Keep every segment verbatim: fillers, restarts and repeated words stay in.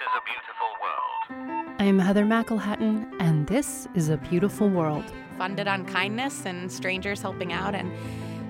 is A Beautiful World. I'm Heather McElhatton, and this is A Beautiful World. Funded on kindness and strangers helping out. And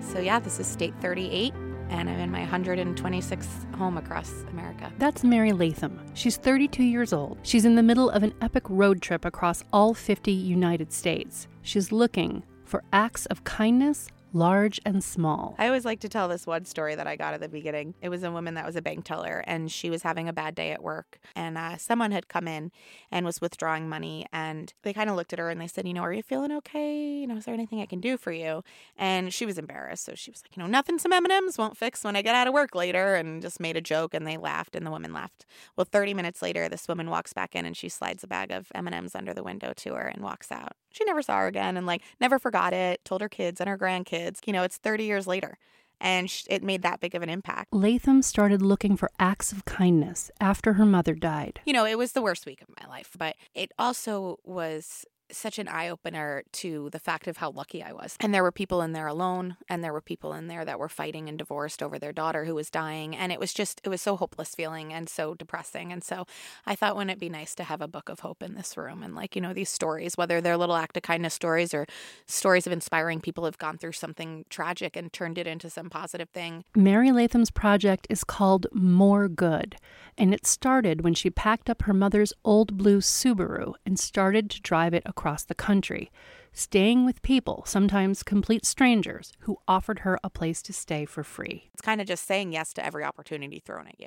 so, yeah, this is State thirty-eight, and I'm in my one hundred twenty-sixth home across America. That's Mary Latham. She's thirty-two years old. She's in the middle of an epic road trip across all fifty United States. She's looking for acts of kindness, large and small. I always like to tell this one story that I got at the beginning. It was a woman that was a bank teller, and she was having a bad day at work. And uh, someone had come in and was withdrawing money. And they kind of looked at her and they said, you know, are you feeling okay? You know, is there anything I can do for you? And she was embarrassed. So she was like, you know, nothing some M and M's won't fix when I get out of work later. And just made a joke, and they laughed, and the woman left. Well, thirty minutes later, this woman walks back in, and she slides a bag of M and M's under the window to her and walks out. She never saw her again, and like never forgot it, told her kids and her grandkids. You know, it's thirty years later, and sh- it made that big of an impact. Latham started looking for acts of kindness after her mother died. You know, it was the worst week of my life, but it also was such an eye-opener to the fact of how lucky I was. And there were people in there alone, and there were people in there that were fighting and divorced over their daughter who was dying. And it was just, it was so hopeless feeling and so depressing. And so I thought, wouldn't it be nice to have a book of hope in this room? And like, you know, these stories, whether they're little act of kindness stories or stories of inspiring people who've gone through something tragic and turned it into some positive thing. Mary Latham's project is called More Good. And it started when she packed up her mother's old blue Subaru and started to drive it across the country, staying with people, sometimes complete strangers, who offered her a place to stay for free. It's kind of just saying yes to every opportunity thrown at you.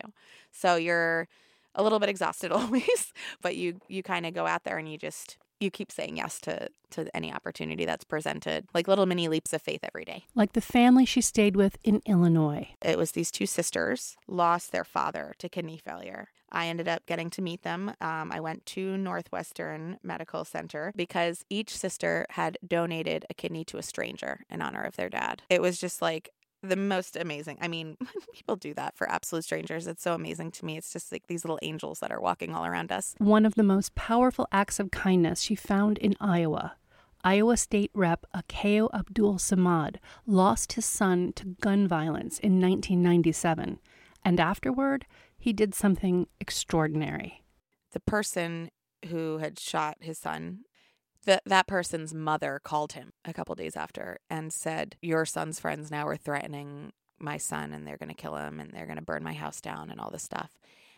So you're a little bit exhausted always, but you you kind of go out there and you just, you keep saying yes to, to any opportunity that's presented, like little mini leaps of faith every day. Like the family she stayed with in Illinois. It was these two sisters lost their father to kidney failure. I ended up getting to meet them. Um, I went to Northwestern Medical Center because each sister had donated a kidney to a stranger in honor of their dad. It was just like the most amazing. I mean, people do that for absolute strangers. It's so amazing to me. It's just like these little angels that are walking all around us. One of the most powerful acts of kindness she found in Iowa. Iowa State Representative Akeyo Abdul-Samad lost his son to gun violence in nineteen ninety-seven. And afterward, he did something extraordinary. The person who had shot his son, the, that person's mother called him a couple days after and said, your son's friends now are threatening my son, and they're going to kill him, and they're going to burn my house down and all this stuff.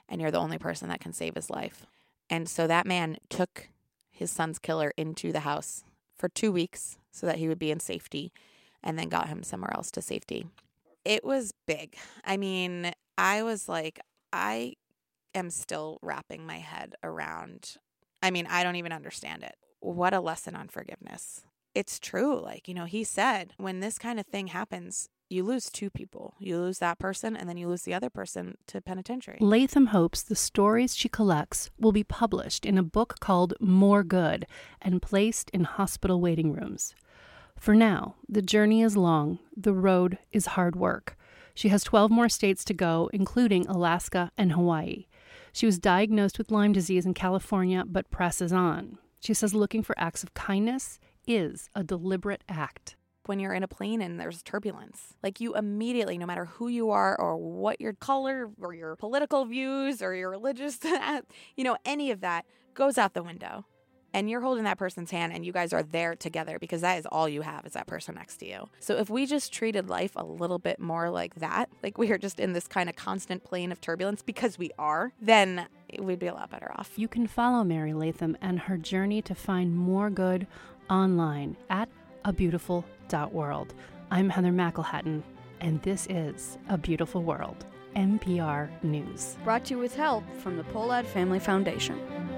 And you're the only person that can save his life. And so that man took his son's killer into the house for two weeks so that he would be in safety, and then got him somewhere else to safety. It was big. I mean, I was like, I am still wrapping my head around, I mean, I don't even understand it. What a lesson on forgiveness. It's true. Like, you know, he said, when this kind of thing happens, you lose two people. You lose that person, and then you lose the other person to penitentiary. Latham hopes the stories she collects will be published in a book called More Good and placed in hospital waiting rooms. For now, the journey is long. The road is hard work. She has twelve more states to go, including Alaska and Hawaii. She was diagnosed with Lyme disease in California, but presses on. She says looking for acts of kindness is a deliberate act. When you're in a plane and there's turbulence, like you immediately, no matter who you are or what your color or your political views or your religious, you know, any of that goes out the window. And you're holding that person's hand, and you guys are there together, because that is all you have, is that person next to you. So if we just treated life a little bit more like that, like we are just in this kind of constant plane of turbulence because we are, then we'd be a lot better off. You can follow Mary Latham and her journey to find more good online at a beautiful dot world. I'm Heather McElhatton, and this is A Beautiful World, N P R News. Brought to you with help from the Polad Family Foundation.